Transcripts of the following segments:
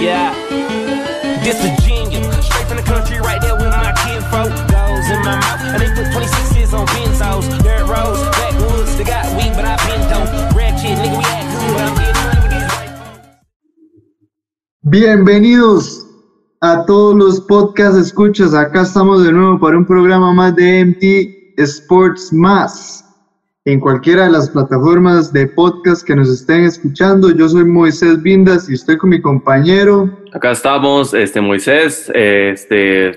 Yeah, this a genius, straight from the country, right there with my kinfolk. Goals in my mouth, and they put 26s on benzos. Dirt roads, backwoods, they got weed, but I been dope. Ratchet, nigga, we act good, but I'm getting money with these white folks. Bienvenidos a todos los podcast escuchas, acá estamos de nuevo para un programa más de MT Sports Más. En cualquiera de las plataformas de podcast que nos estén escuchando, yo soy Moisés Vindas y estoy con mi compañero. Acá estamos, Moisés,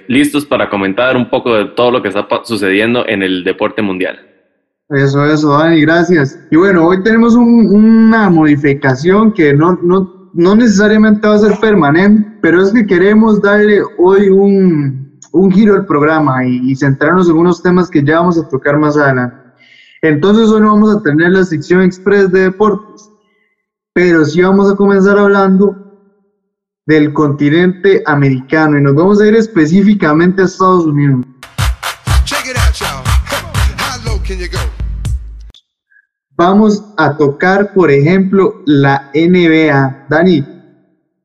listos para comentar un poco de todo lo que está sucediendo en el deporte mundial. Eso, Dani, gracias. Y bueno, hoy tenemos una modificación que no necesariamente va a ser permanente, pero es que queremos darle hoy un giro al programa y centrarnos en unos temas que ya vamos a tocar más adelante. Entonces hoy no vamos a tener la sección express de deportes, pero sí vamos a comenzar hablando del continente americano y nos vamos a ir específicamente a Estados Unidos. Vamos a tocar, por ejemplo, la NBA. Dani,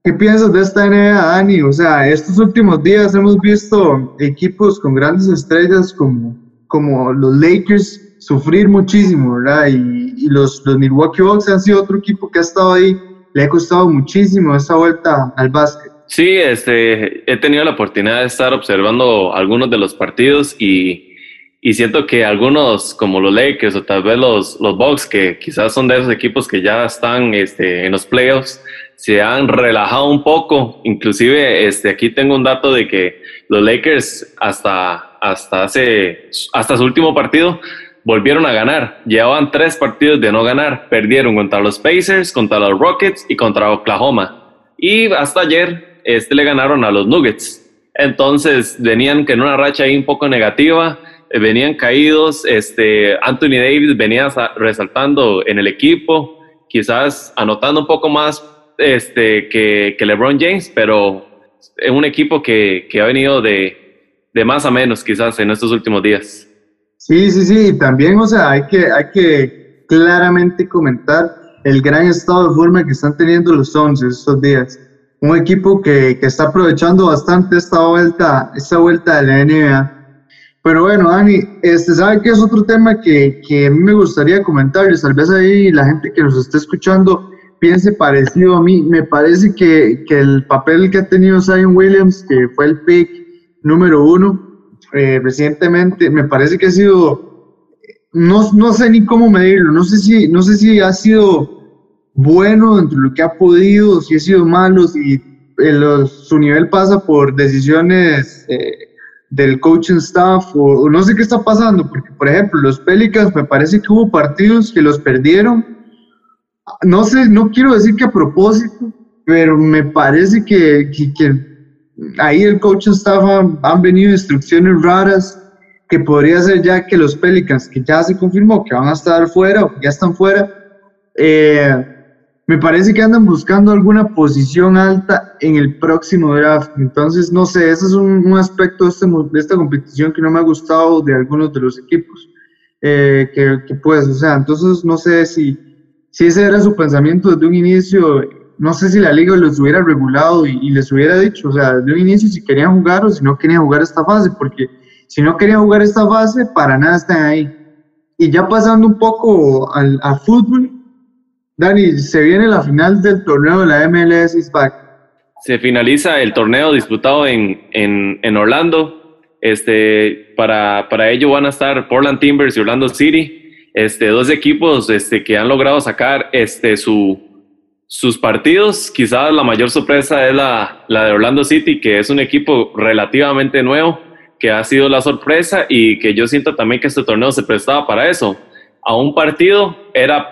¿qué piensas de esta NBA, Dani? O sea, estos últimos días hemos visto equipos con grandes estrellas como los Lakers sufrir muchísimo, ¿verdad? Y los Milwaukee Bucks han sido otro equipo que ha estado ahí, le ha costado muchísimo esa vuelta al básquet. Sí, he tenido la oportunidad de estar observando algunos de los partidos y siento que algunos como los Lakers o tal vez los Bucks, que quizás son de esos equipos que ya están en los playoffs, se han relajado un poco. Inclusive aquí tengo un dato de que los Lakers hasta su último partido volvieron a ganar, llevaban 3 partidos de no ganar, perdieron contra los Pacers, contra los Rockets y contra Oklahoma. Y hasta ayer le ganaron a los Nuggets. Entonces venían que en una racha ahí un poco negativa, venían caídos, Anthony Davis venía resaltando en el equipo, quizás anotando un poco más que LeBron James, pero es un equipo que ha venido de más a menos quizás en estos últimos días. Sí, y también, o sea, hay que claramente comentar el gran estado de forma que están teniendo los Suns estos días. Un equipo que está aprovechando bastante esta vuelta de la NBA. Pero bueno, Dani, ¿sabe qué es otro tema que me gustaría comentarles? Tal vez ahí la gente que nos está escuchando piense parecido a mí. Me parece que el papel que ha tenido Zion Williams, que fue el pick número 1, recientemente, me parece que ha sido, no sé ni cómo medirlo, no sé si ha sido bueno dentro de lo que ha podido, si ha sido malo, si su nivel pasa por decisiones del coaching staff o no sé qué está pasando, porque por ejemplo los Pelicans me parece que hubo partidos que los perdieron, no sé, no quiero decir que a propósito, pero me parece que ahí el coaching staff han venido instrucciones raras que podría ser ya que los Pelicans, que ya se confirmó que van a estar fuera o que ya están fuera, me parece que andan buscando alguna posición alta en el próximo draft. Entonces, no sé, ese es un aspecto de esta competición que no me ha gustado de algunos de los equipos. Entonces no sé si ese era su pensamiento desde un inicio. No sé si la liga los hubiera regulado y les hubiera dicho, o sea, desde un inicio si querían jugar o si no querían jugar esta fase, porque si no querían jugar esta fase, para nada están ahí. Y ya pasando un poco a fútbol, Dani, se viene la final del torneo de la MLS is Back. Se finaliza el torneo disputado en Orlando. Para ello van a estar Portland Timbers y Orlando City, dos equipos que han logrado sacar sus partidos. Quizás la mayor sorpresa es la de Orlando City, que es un equipo relativamente nuevo, que ha sido la sorpresa y que yo siento también que este torneo se prestaba para eso. A un partido era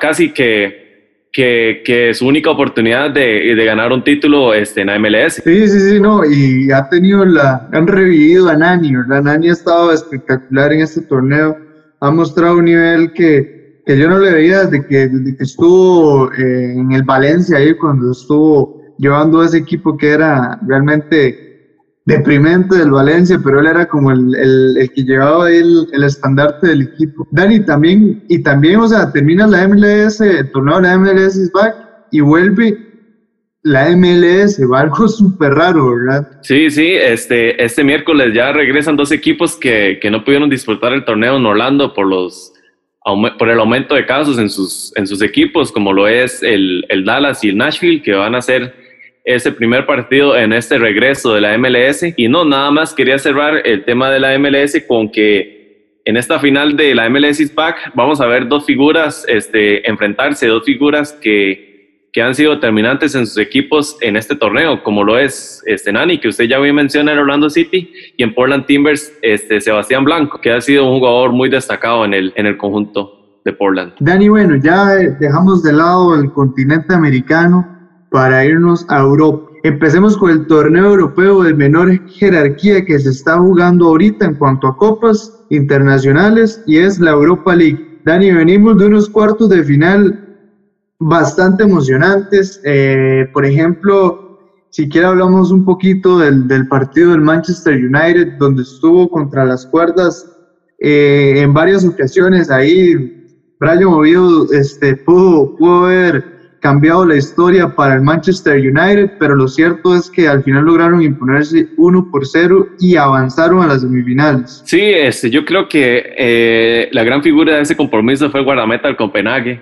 casi que su única oportunidad de ganar un título en la MLS. Sí, no, y han revivido a Nani, ¿verdad? Nani ha estado espectacular en este torneo, ha mostrado un nivel que yo no le veía desde que estuvo en el Valencia, ahí cuando estuvo llevando a ese equipo que era realmente deprimente del Valencia, pero él era como el que llevaba el estandarte del equipo. Dani, también, o sea, termina la MLS, el torneo de la MLS is Back y vuelve la MLS va algo súper raro, ¿verdad? Sí, sí, este miércoles ya regresan dos equipos que no pudieron disputar el torneo en Orlando por el aumento de casos en sus equipos, como lo es el Dallas y el Nashville, que van a hacer ese primer partido en este regreso de la MLS. Y no, nada más quería cerrar el tema de la MLS con que en esta final de la MLS is Back vamos a ver dos figuras enfrentarse, dos figuras que han sido determinantes en sus equipos en este torneo, como lo es Nani, que usted ya bien menciona, en Orlando City, y en Portland Timbers, Sebastián Blanco, que ha sido un jugador muy destacado en el conjunto de Portland. Dani, bueno, ya dejamos de lado el continente americano para irnos a Europa. Empecemos con el torneo europeo de menor jerarquía que se está jugando ahorita en cuanto a copas internacionales, y es la Europa League. Dani, venimos de unos cuartos de final bastante emocionantes. Por ejemplo, si quiere hablamos un poquito del partido del Manchester United, donde estuvo contra las cuerdas en varias ocasiones. Ahí Brian Movido pudo haber cambiado la historia para el Manchester United, pero lo cierto es que al final lograron imponerse 1-0 y avanzaron a las semifinales. Sí, yo creo que la gran figura de ese compromiso fue el guardameta del Copenhague.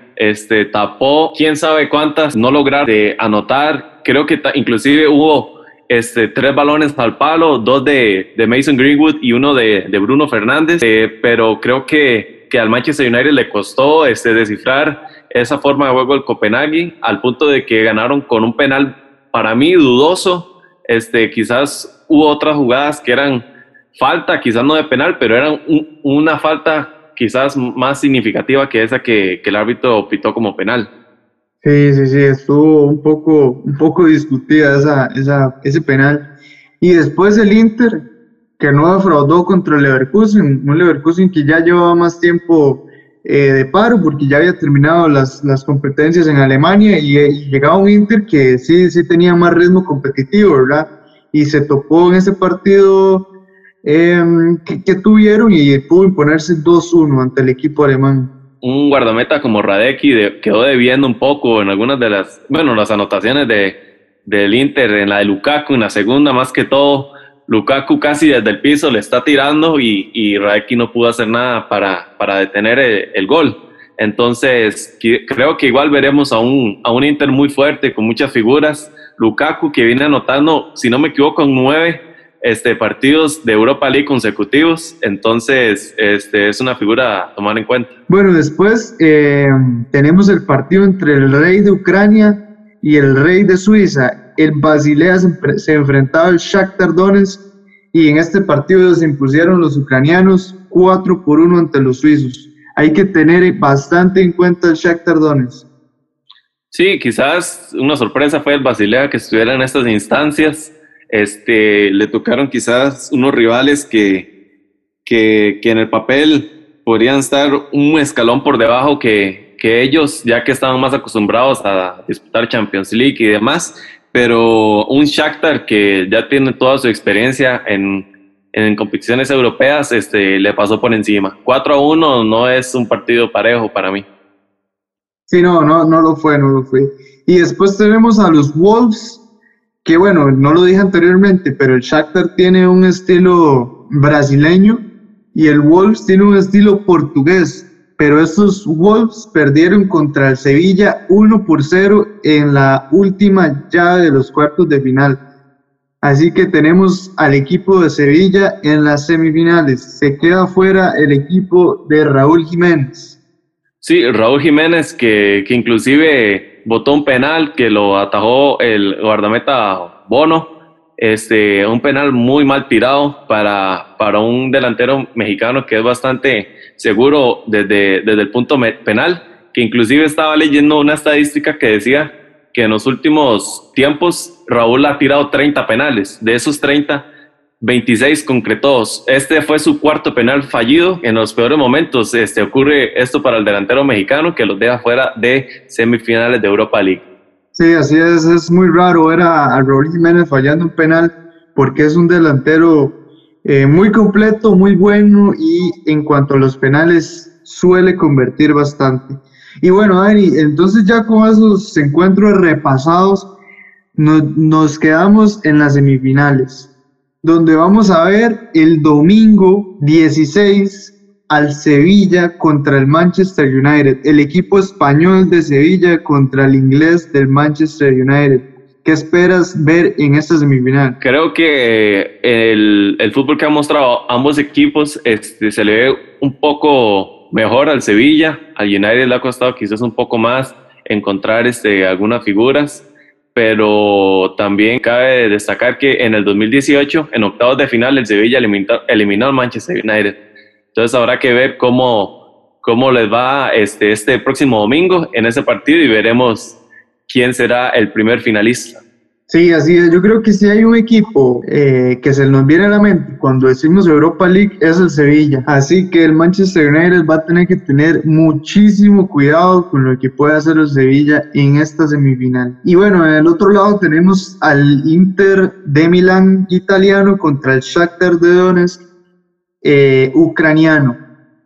Tapó quién sabe cuántas, no lograron anotar. Creo que inclusive hubo tres balones al palo, dos de Mason Greenwood y uno de Bruno Fernández, pero creo que al Manchester United le costó descifrar esa forma de juego del Copenhague, al punto de que ganaron con un penal para mí dudoso. Quizás hubo otras jugadas que eran falta, quizás no de penal, pero eran una falta quizás más significativa que esa que el árbitro pitó como penal. Sí, estuvo un poco discutida ese penal. Y después el Inter, que no defraudó contra el Leverkusen, un Leverkusen que ya llevaba más tiempo de paro, porque ya había terminado las competencias en Alemania, y llegaba un Inter que sí tenía más ritmo competitivo, ¿verdad? Y se topó en ese partido que tuvieron, y pudo imponerse 2-1 ante el equipo alemán. Un guardameta como Radecki quedó debiendo un poco en algunas de las anotaciones del Inter, en la de Lukaku, en la segunda más que todo. Lukaku casi desde el piso le está tirando y Radecki no pudo hacer nada para detener el gol. Entonces creo que igual veremos a un Inter muy fuerte, con muchas figuras. Lukaku, que viene anotando, si no me equivoco, 9 partidos de Europa League consecutivos. Entonces es una figura a tomar en cuenta. Bueno, después tenemos el partido entre el rey de Ucrania y el rey de Suiza. El Basilea se enfrentaba al Shakhtar Donetsk, y en este partido se impusieron los ucranianos 4-1 ante los suizos. Hay que tener bastante en cuenta el Shakhtar Donetsk. Sí, quizás una sorpresa fue el Basilea que estuviera en estas instancias. Le tocaron quizás unos rivales que en el papel podrían estar un escalón por debajo que ellos, ya que estaban más acostumbrados a disputar Champions League y demás. Pero un Shakhtar que ya tiene toda su experiencia en competiciones europeas le pasó por encima. 4-1 no es un partido parejo para mí. Sí, no lo fue. Y después tenemos a los Wolves, que bueno, no lo dije anteriormente, pero el Shakhtar tiene un estilo brasileño y el Wolves tiene un estilo portugués. Pero estos Wolves perdieron contra el Sevilla 1-0 en la última llave de los cuartos de final. Así que tenemos al equipo de Sevilla en las semifinales. Se queda fuera el equipo de Raúl Jiménez. Sí, Raúl Jiménez que inclusive botó un penal que lo atajó el guardameta Bono. Un penal muy mal tirado para un delantero mexicano que es bastante seguro desde el punto penal, que inclusive estaba leyendo una estadística que decía que en los últimos tiempos Raúl ha tirado 30 penales. De esos 30, 26 concretos. Este fue su cuarto penal fallido. En los peores momentos ocurre esto para el delantero mexicano, que los deja fuera de semifinales de Europa League. Sí, así es muy raro ver a Raúl Jiménez fallando un penal, porque es un delantero muy completo, muy bueno, y en cuanto a los penales suele convertir bastante. Y bueno, Dani, entonces ya con esos encuentros repasados, Nos quedamos en las semifinales, donde vamos a ver el domingo 16 al Sevilla contra el Manchester United, el equipo español de Sevilla contra el inglés del Manchester United. ¿Qué esperas ver en esta semifinal? Creo que el fútbol que han mostrado ambos equipos se le ve un poco mejor al Sevilla. Al United le ha costado quizás un poco más encontrar algunas figuras, pero también cabe destacar que en el 2018, en octavos de final, el Sevilla eliminó al Manchester United. Entonces habrá que ver cómo les va este próximo domingo en ese partido y veremos quién será el primer finalista. Sí, así es. Yo creo que si hay un equipo que se nos viene a la mente cuando decimos Europa League es el Sevilla. Así que el Manchester United va a tener que tener muchísimo cuidado con lo que puede hacer el Sevilla en esta semifinal. Y bueno, en el otro lado tenemos al Inter de Milán italiano contra el Shakhtar de Donetsk ucraniano.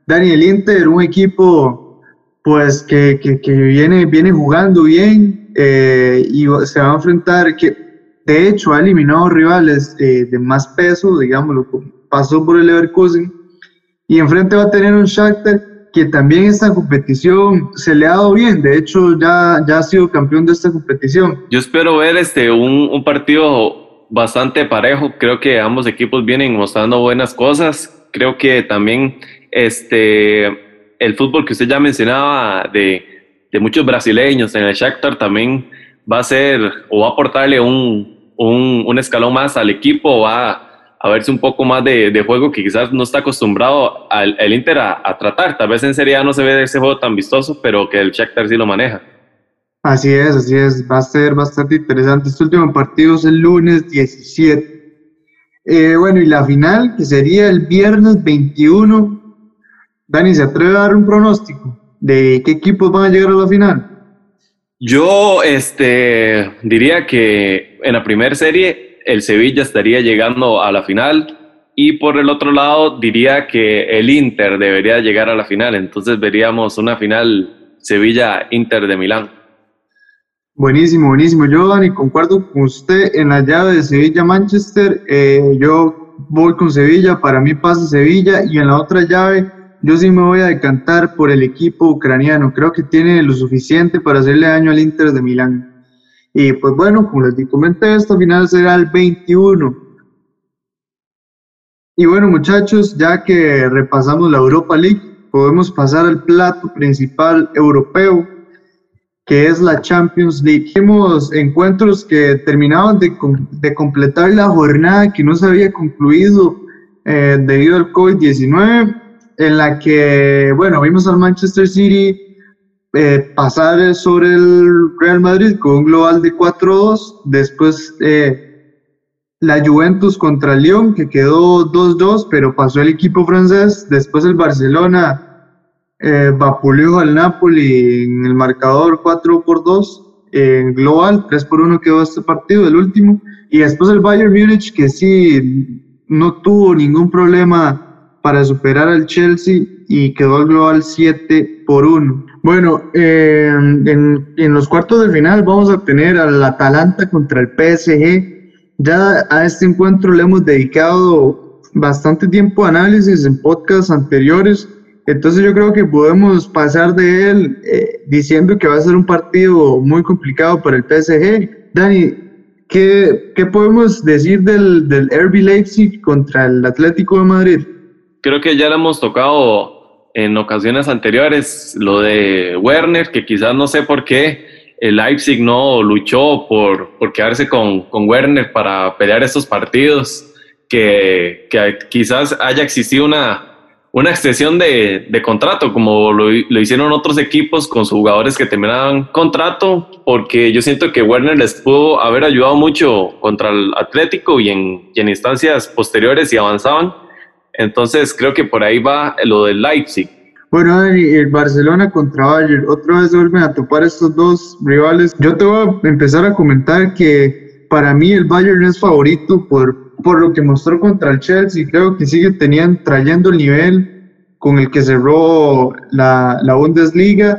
Daniel, Inter, un equipo pues que viene jugando bien. Y se va a enfrentar, que de hecho ha eliminado rivales de más peso, digámoslo, pasó por el Leverkusen, y enfrente va a tener un Shakhtar que también esta competición se le ha dado bien, de hecho ya ha sido campeón de esta competición. Yo espero ver un partido bastante parejo, creo que ambos equipos vienen mostrando buenas cosas, creo que también el fútbol que usted ya mencionaba de muchos brasileños en el Shakhtar también va a ser o va a aportarle un escalón más al equipo, va a verse un poco más de juego que quizás no está acostumbrado el Inter a tratar. Tal vez en Serie A no se ve ese juego tan vistoso, pero que el Shakhtar sí lo maneja. Así es, va a ser bastante interesante. Este último partido es el lunes 17. Bueno, y la final, que sería el viernes 21. Dani, ¿se atreve a dar un pronóstico de qué equipos van a llegar a la final? Yo diría que en la primera serie el Sevilla estaría llegando a la final y por el otro lado diría que el Inter debería llegar a la final, entonces veríamos una final Sevilla-Inter de Milán. Buenísimo, buenísimo. Yo, Dani, concuerdo con usted en la llave de Sevilla-Manchester. Yo voy con Sevilla, para mí pasa Sevilla, y en la otra llave yo sí me voy a decantar por el equipo ucraniano. Creo que tiene lo suficiente para hacerle daño al Inter de Milán. Y pues bueno, como les comenté, esta final será el 21. Y bueno, muchachos, ya que repasamos la Europa League, podemos pasar al plato principal europeo, que es la Champions League. Tuvimos encuentros que terminaban de completar la jornada que no se había concluido debido al COVID-19. En la que, bueno, vimos al Manchester City pasar sobre el Real Madrid con un global de 4-2. Después la Juventus contra Lyon, que quedó 2-2, pero pasó el equipo francés. Después el Barcelona vapuleó al Napoli en el marcador 4-2. En global, 3-1 quedó este partido, el último. Y después el Bayern Munich, que sí, no tuvo ningún problema para superar al Chelsea y quedó el global 7-1. Bueno, en los cuartos de final vamos a tener al Atalanta contra el PSG. Ya a este encuentro le hemos dedicado bastante tiempo de análisis en podcasts anteriores, entonces yo creo que podemos pasar de él diciendo que va a ser un partido muy complicado para el PSG. Dani, ¿qué podemos decir del RB Leipzig contra el Atlético de Madrid? Creo que ya lo hemos tocado en ocasiones anteriores, lo de Werner, que quizás no sé por qué el Leipzig no luchó por quedarse con Werner para pelear estos partidos, que quizás haya existido una extensión de contrato, como lo hicieron otros equipos con sus jugadores que terminaban contrato, porque yo siento que Werner les pudo haber ayudado mucho contra el Atlético y en instancias posteriores y avanzaban. Entonces creo que por ahí va lo del Leipzig. Bueno, el Barcelona contra Bayern, otra vez vuelven a topar estos dos rivales. Yo te voy a empezar a comentar que para mí el Bayern es favorito por lo que mostró contra el Chelsea. Creo que sigue trayendo el nivel con el que cerró la Bundesliga,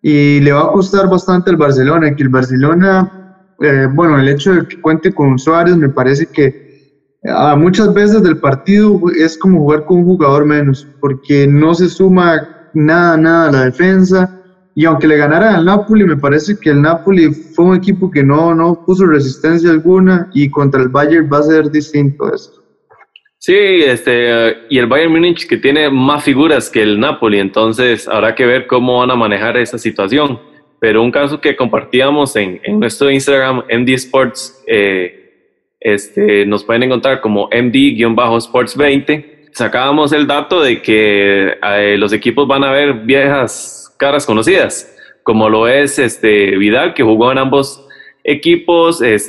y le va a costar bastante al Barcelona, que el Barcelona bueno, el hecho de que cuente con Suárez me parece que muchas veces del partido es como jugar con un jugador menos, porque no se suma nada a la defensa. Y aunque le ganara al Napoli, me parece que el Napoli fue un equipo que no puso resistencia alguna, y contra el Bayern va a ser distinto esto. Sí, y el Bayern Munich, que tiene más figuras que el Napoli, entonces habrá que ver cómo van a manejar esa situación. Pero un caso que compartíamos en nuestro Instagram, MD Sports, nos pueden encontrar como MD-Sports20, sacábamos el dato de que los equipos van a ver viejas caras conocidas, como lo es Vidal, que jugó en ambos equipos, el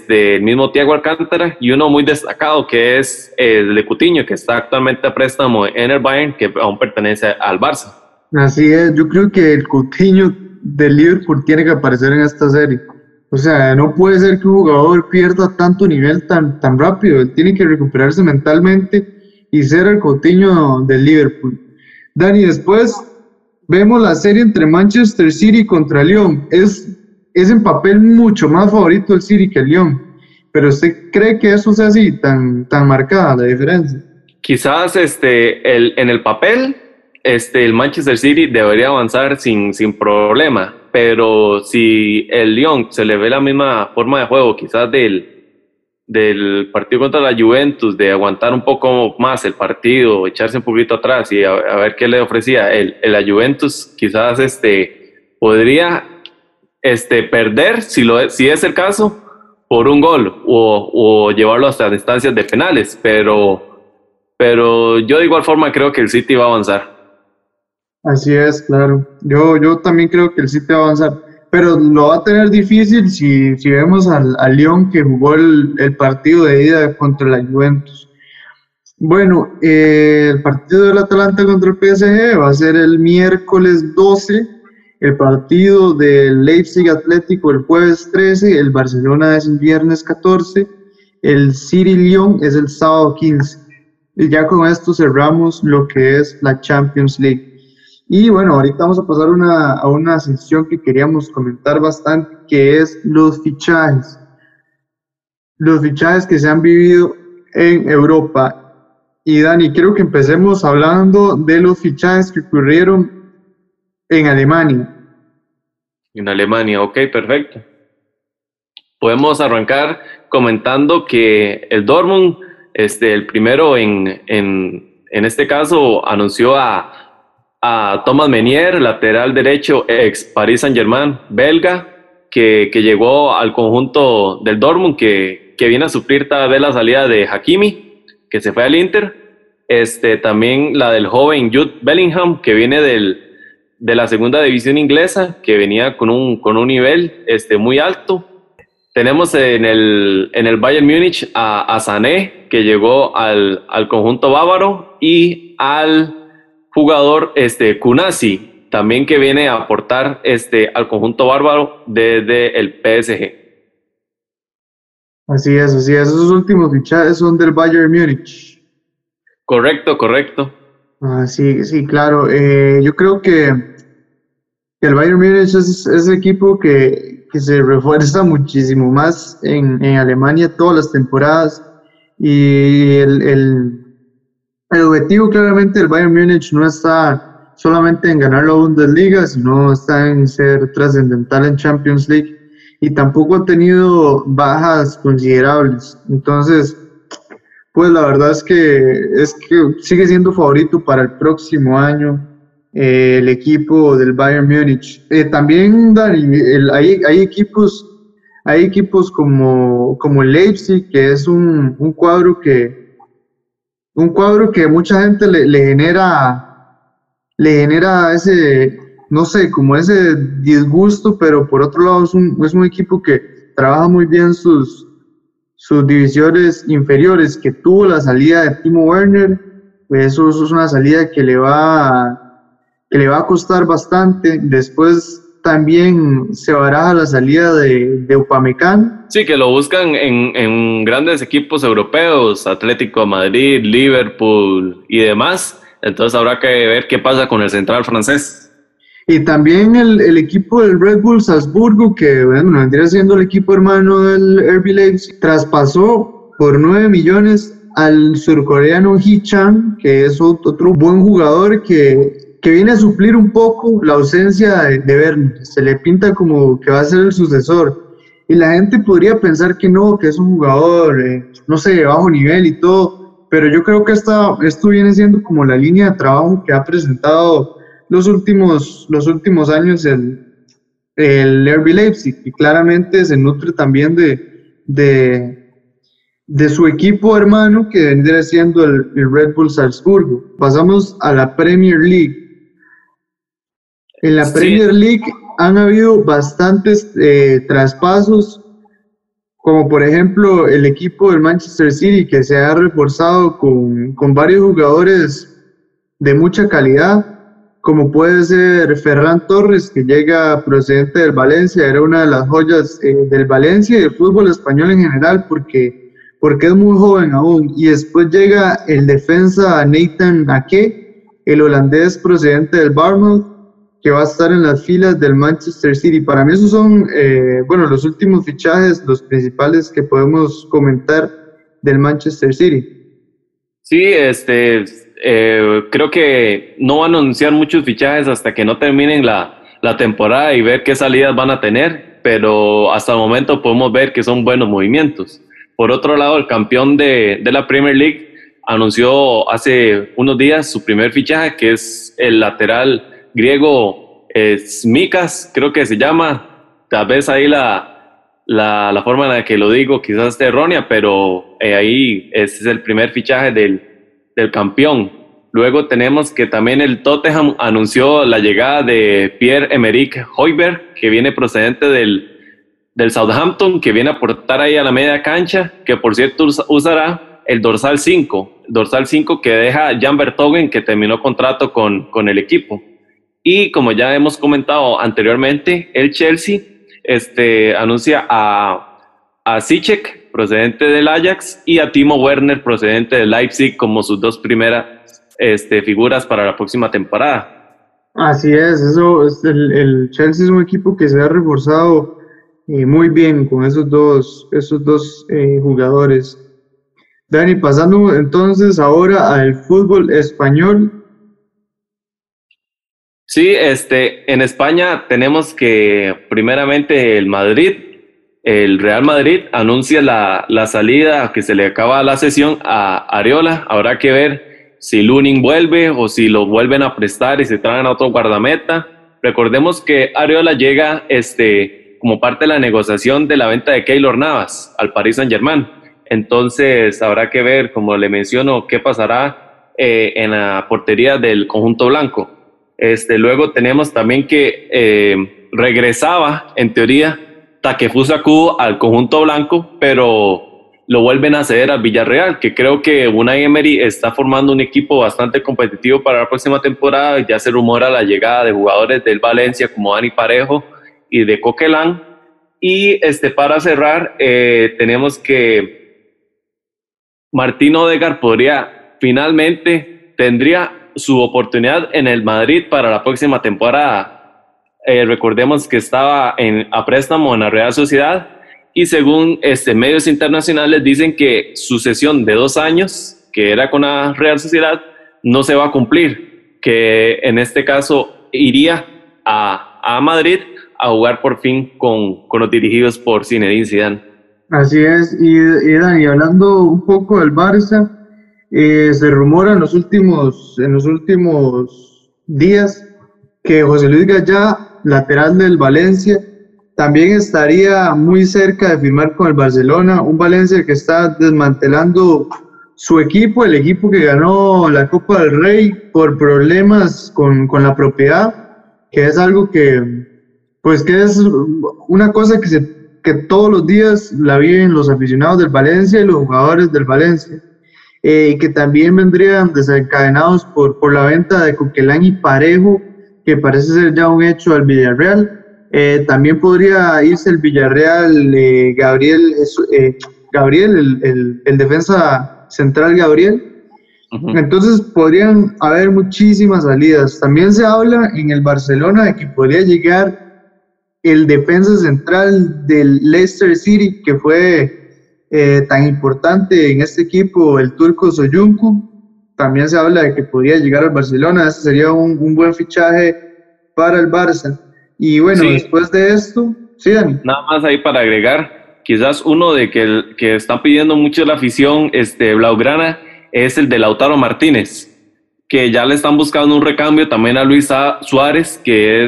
mismo Thiago Alcántara, y uno muy destacado que es el de Coutinho, que está actualmente a préstamo en el Bayern, que aún pertenece al Barça. Así es, yo creo que el Coutinho del Liverpool tiene que aparecer en esta serie. O sea, no puede ser que un jugador pierda tanto nivel tan rápido. Él tiene que recuperarse mentalmente y ser el Coutinho del Liverpool. Dani, después vemos la serie entre Manchester City contra Lyon. Es en papel mucho más favorito el City que el Lyon. ¿Pero usted cree que eso sea así, tan marcada la diferencia? Quizás en el papel el Manchester City debería avanzar sin problema. Pero si el Lyon se le ve la misma forma de juego, quizás del partido contra la Juventus, de aguantar un poco más el partido, echarse un poquito atrás y a ver qué le ofrecía la Juventus, quizás podría perder, si es el caso, por un gol o llevarlo hasta distancias de penales. Pero yo de igual forma creo que el City va a avanzar. Así es, claro. Yo también creo que el City va a avanzar, pero lo va a tener difícil si vemos al Lyon, que jugó el partido de ida contra la Juventus. Bueno, el partido del Atalanta contra el PSG va a ser el miércoles 12, el partido del Leipzig Atlético el jueves 13, el Barcelona es el viernes 14, el City Lyon es el sábado 15. Y ya con esto cerramos lo que es la Champions League. Y bueno, ahorita vamos a pasar a una sección que queríamos comentar bastante, que es los fichajes. Los fichajes que se han vivido en Europa. Y Dani, quiero que empecemos hablando de los fichajes que ocurrieron en Alemania. En Alemania, ok, perfecto. Podemos arrancar comentando que el Dortmund, el primero en este caso, anunció a Thomas Meunier, lateral derecho ex Paris Saint-Germain belga, que llegó al conjunto del Dortmund, que viene a suplir tal vez la salida de Hakimi, que se fue al Inter, también la del joven Jude Bellingham, que viene de la segunda división inglesa, que venía con un nivel muy alto. Tenemos en el Bayern Múnich a Sané, que llegó al conjunto bávaro, y al jugador Kunasi, también, que viene a aportar al conjunto bárbaro desde el PSG. Así es, esos últimos fichajes son del Bayern Múnich. Correcto. Sí, claro. Yo creo que el Bayern Múnich es el equipo que se refuerza muchísimo más en Alemania todas las temporadas, y el objetivo claramente del Bayern Múnich no está solamente en ganar la Bundesliga, sino está en ser trascendental en Champions League, y tampoco ha tenido bajas considerables. Entonces, pues la verdad es que sigue siendo favorito para el próximo año el equipo del Bayern Múnich. También, Dani, hay equipos como el Leipzig, que es un cuadro que mucha gente le genera ese, no sé, como ese disgusto, pero por otro lado es un equipo que trabaja muy bien sus divisiones inferiores, que tuvo la salida de Timo Werner. Eso es una salida que le va a costar bastante. Después también se baraja la salida de Upamecano. Sí, que lo buscan en grandes equipos europeos, Atlético de Madrid, Liverpool y demás. Entonces habrá que ver qué pasa con el central francés. Y también el equipo del Red Bull Salzburgo, que bueno, vendría siendo el equipo hermano del RB Leipzig, traspasó por 9 millones al surcoreano Hee Chan, que es otro buen jugador que viene a suplir un poco la ausencia de Werner. Se le pinta como que va a ser el sucesor. Y la gente podría pensar que no, que es un jugador, no sé, de bajo nivel y todo, pero yo creo que esto viene siendo como la línea de trabajo que ha presentado los últimos años el RB Leipzig, y claramente se nutre también de su equipo hermano, que vendría siendo el Red Bull Salzburgo. Pasamos a la Premier League. En la Premier League han habido bastantes traspasos, como por ejemplo el equipo del Manchester City, que se ha reforzado con varios jugadores de mucha calidad, como puede ser Ferran Torres, que llega procedente del Valencia. Era una de las joyas del Valencia y del fútbol español en general, porque es muy joven aún. Y después llega el defensa Nathan Ake, el holandés procedente del Bournemouth, que va a estar en las filas del Manchester City. Para mí esos son los últimos fichajes, los principales que podemos comentar del Manchester City. Sí, creo que no van a anunciar muchos fichajes hasta que no terminen la temporada y ver qué salidas van a tener, pero hasta el momento podemos ver que son buenos movimientos. Por otro lado, el campeón de la Premier League anunció hace unos días su primer fichaje, que es el lateral griego Smikas, creo que se llama. Tal vez ahí la forma en la que lo digo quizás esté errónea, pero ahí ese es el primer fichaje del campeón. Luego tenemos que también el Tottenham anunció la llegada de Pierre-Emerick Højbjerg, que viene procedente del Southampton, que viene a aportar ahí a la media cancha, que por cierto usará el dorsal 5 que deja Jan Vertonghen, que terminó contrato con el equipo. Y como ya hemos comentado anteriormente, el Chelsea anuncia a Žižek, procedente del Ajax, y a Timo Werner, procedente del Leipzig, como sus dos primeras figuras para la próxima temporada. Así es, eso es el Chelsea es un equipo que se ha reforzado muy bien con esos dos jugadores. Dani, pasando entonces ahora al fútbol español. Sí, en España tenemos que primeramente el Real Madrid anuncia la salida, que se le acaba la cesión a Areola. Habrá que ver si Lunin vuelve o si lo vuelven a prestar y se traen a otro guardameta. Recordemos que Areola llega como parte de la negociación de la venta de Keylor Navas al Paris Saint-Germain. Entonces habrá que ver, como le menciono, qué pasará en la portería del conjunto blanco. Luego tenemos también que regresaba, en teoría, Takefusa Kubo al conjunto blanco, pero lo vuelven a ceder al Villarreal, que creo que Unai Emery está formando un equipo bastante competitivo para la próxima temporada. Ya se rumora la llegada de jugadores del Valencia como Dani Parejo y de Coquelin. Y para cerrar, tenemos que Martín Odegaard tendría su oportunidad en el Madrid para la próxima temporada. Recordemos que estaba a préstamo en la Real Sociedad, y según medios internacionales dicen que su cesión de 2 años, que era con la Real Sociedad, no se va a cumplir, que en este caso iría a Madrid a jugar por fin con los dirigidos por Zinedine Zidane. Así es, y Dani, hablando un poco del Barça, se rumora en los últimos días que José Luis Gallá, lateral del Valencia, también estaría muy cerca de firmar con el Barcelona, un Valencia que está desmantelando su equipo, el equipo que ganó la Copa del Rey, por problemas con la propiedad, que es algo que es una cosa que todos los días la viven los aficionados del Valencia y los jugadores del Valencia, que también vendrían desencadenados por la venta de Coquelin y Parejo, que parece ser ya un hecho al Villarreal. También podría irse el Villarreal Gabriel, el defensa central Gabriel, Uh-huh. Entonces podrían haber muchísimas salidas. También se habla en el Barcelona de que podría llegar el defensa central del Leicester City, que fue tan importante en este equipo, el turco Soyuncu. También se habla de que podría llegar al Barcelona. Ese sería un buen fichaje para el Barça. Y bueno, sí. Después de esto, sí, Dani. Nada más ahí para agregar, quizás uno de que están pidiendo mucho la afición blaugrana es el de Lautaro Martínez, que ya le están buscando un recambio también a Luis Suárez, que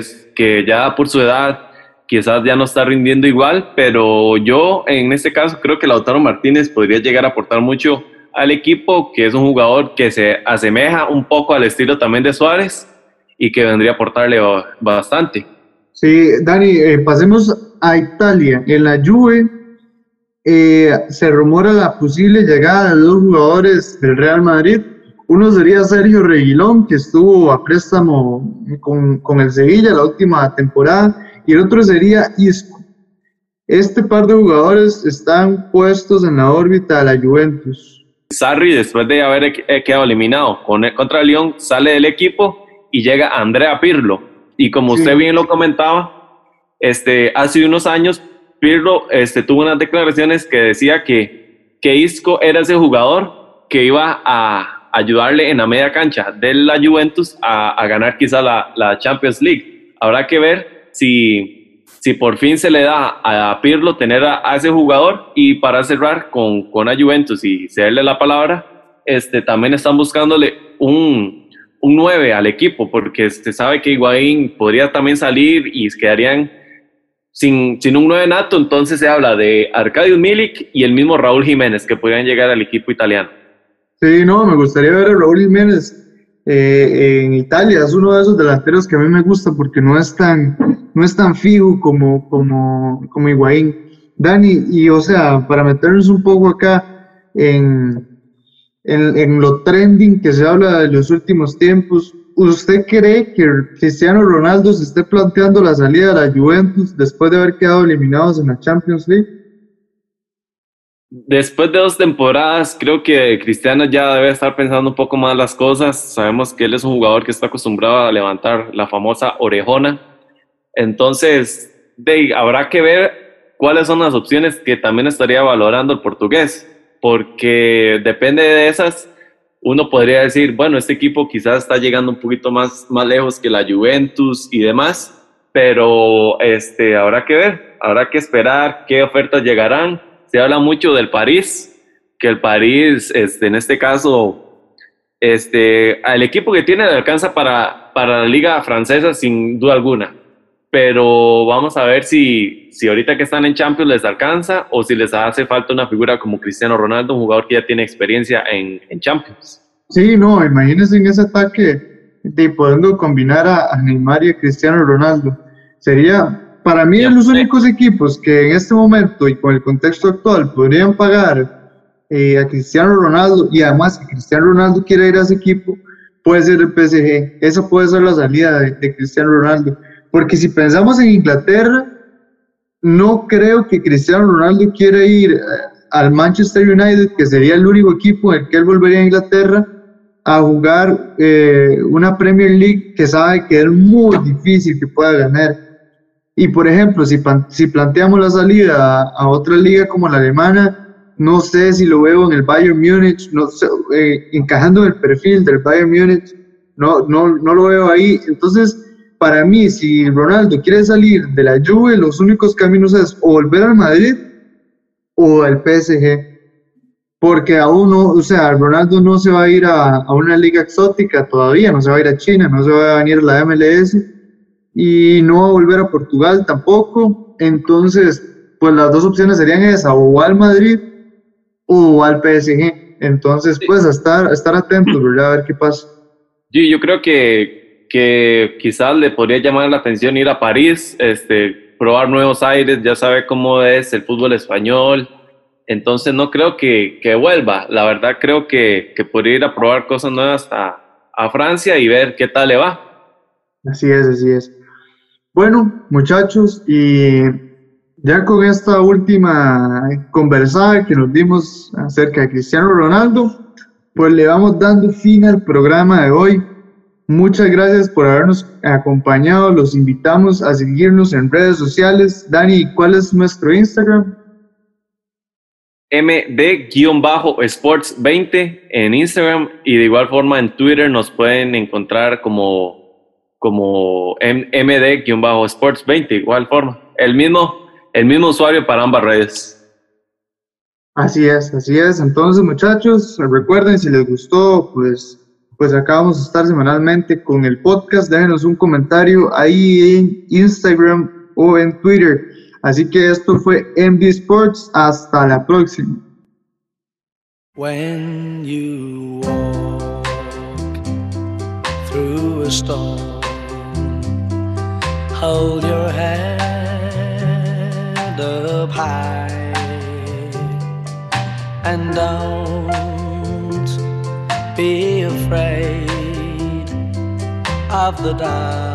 ya por su edad quizás ya no está rindiendo igual, pero yo en este caso creo que Lautaro Martínez podría llegar a aportar mucho al equipo, que es un jugador que se asemeja un poco al estilo también de Suárez y que vendría a aportarle bastante. Sí, Dani, pasemos a Italia. En la Juve se rumora la posible llegada de dos jugadores del Real Madrid. Uno sería Sergio Reguilón, que estuvo a préstamo con el Sevilla la última temporada, y el otro sería Isco. Este par de jugadores están puestos en la órbita de la Juventus. Sarri, después de haber quedado eliminado contra Lyon, sale del equipo y llega Andrea Pirlo. Y como usted bien lo comentaba, hace unos años Pirlo tuvo unas declaraciones que decía que Isco era ese jugador que iba a ayudarle en la media cancha de la Juventus a ganar quizá la Champions League. Habrá que ver si por fin se le da a Pirlo tener a ese jugador. Y para cerrar con la Juventus y cederle la palabra, también están buscándole un 9 al equipo, porque sabe que Higuaín podría también salir y quedarían sin un 9 nato. Entonces se habla de Arkadiusz Milik y el mismo Raúl Jiménez, que podrían llegar al equipo italiano. Sí, no, me gustaría ver a Raúl Jiménez en Italia. Es uno de esos delanteros que a mí me gusta porque no es tan fijo como Higuaín. Dani, y o sea, para meternos un poco acá en lo trending que se habla de los últimos tiempos, ¿usted cree que Cristiano Ronaldo se esté planteando la salida de la Juventus después de haber quedado eliminados en la Champions League? Después de 2 temporadas, creo que Cristiano ya debe estar pensando un poco más las cosas. Sabemos que él es un jugador que está acostumbrado a levantar la famosa orejona. Entonces, habrá que ver cuáles son las opciones que también estaría valorando el portugués, porque depende de esas, uno podría decir, bueno, este equipo quizás está llegando un poquito más lejos que la Juventus y demás, pero habrá que ver, habrá que esperar qué ofertas llegarán. Se habla mucho del París, que el París, en este caso, el equipo que tiene le alcanza para la liga francesa sin duda alguna. Pero vamos a ver si ahorita que están en Champions les alcanza o si les hace falta una figura como Cristiano Ronaldo, un jugador que ya tiene experiencia en Champions. Sí, no, imagínense en ese ataque de podiendo combinar a Neymar y a Cristiano Ronaldo. Sería, para mí, los únicos equipos que en este momento y con el contexto actual podrían pagar a Cristiano Ronaldo, y además si Cristiano Ronaldo quiere ir a ese equipo, puede ser el PSG. Esa puede ser la salida de Cristiano Ronaldo. Porque si pensamos en Inglaterra, no creo que Cristiano Ronaldo quiera ir al Manchester United, que sería el único equipo en el que él volvería a Inglaterra a jugar una Premier League que sabe que es muy difícil que pueda ganar. Y por ejemplo, si planteamos la salida a otra liga como la alemana, no sé si lo veo en el Bayern Munich, no sé, encajando en el perfil del Bayern Munich, no lo veo ahí. Entonces, para mí, si Ronaldo quiere salir de la Juve, los únicos caminos es o volver al Madrid o al PSG, porque aún no, o sea, Ronaldo no se va a ir a una liga exótica todavía, no se va a ir a China, no se va a venir a la MLS y no va a volver a Portugal tampoco. Entonces, pues las dos opciones serían esa, o al Madrid o al PSG. Entonces, pues a estar atentos, ¿verdad? A ver qué pasa. Sí, yo creo que quizás le podría llamar la atención ir a París, probar nuevos aires, ya sabe cómo es el fútbol español. Entonces no creo que vuelva, la verdad creo que podría ir a probar cosas nuevas a Francia y ver qué tal le va. Así es, así es. Bueno, muchachos, y ya con esta última conversada que nos dimos acerca de Cristiano Ronaldo, pues le vamos dando fin al programa de hoy. Muchas gracias por habernos acompañado. Los invitamos a seguirnos en redes sociales. Dani, ¿cuál es nuestro Instagram? MD-Sports20 en Instagram, y de igual forma en Twitter nos pueden encontrar como MD-Sports20, de igual forma. El mismo usuario para ambas redes. Así es. Entonces, muchachos, recuerden, si les gustó, pues acá vamos a estar semanalmente con el podcast. Déjenos un comentario ahí en Instagram o en Twitter. Así que esto fue MD Sports. Hasta la próxima. When you walk through a storm, hold your head up high and don't be afraid of the dark.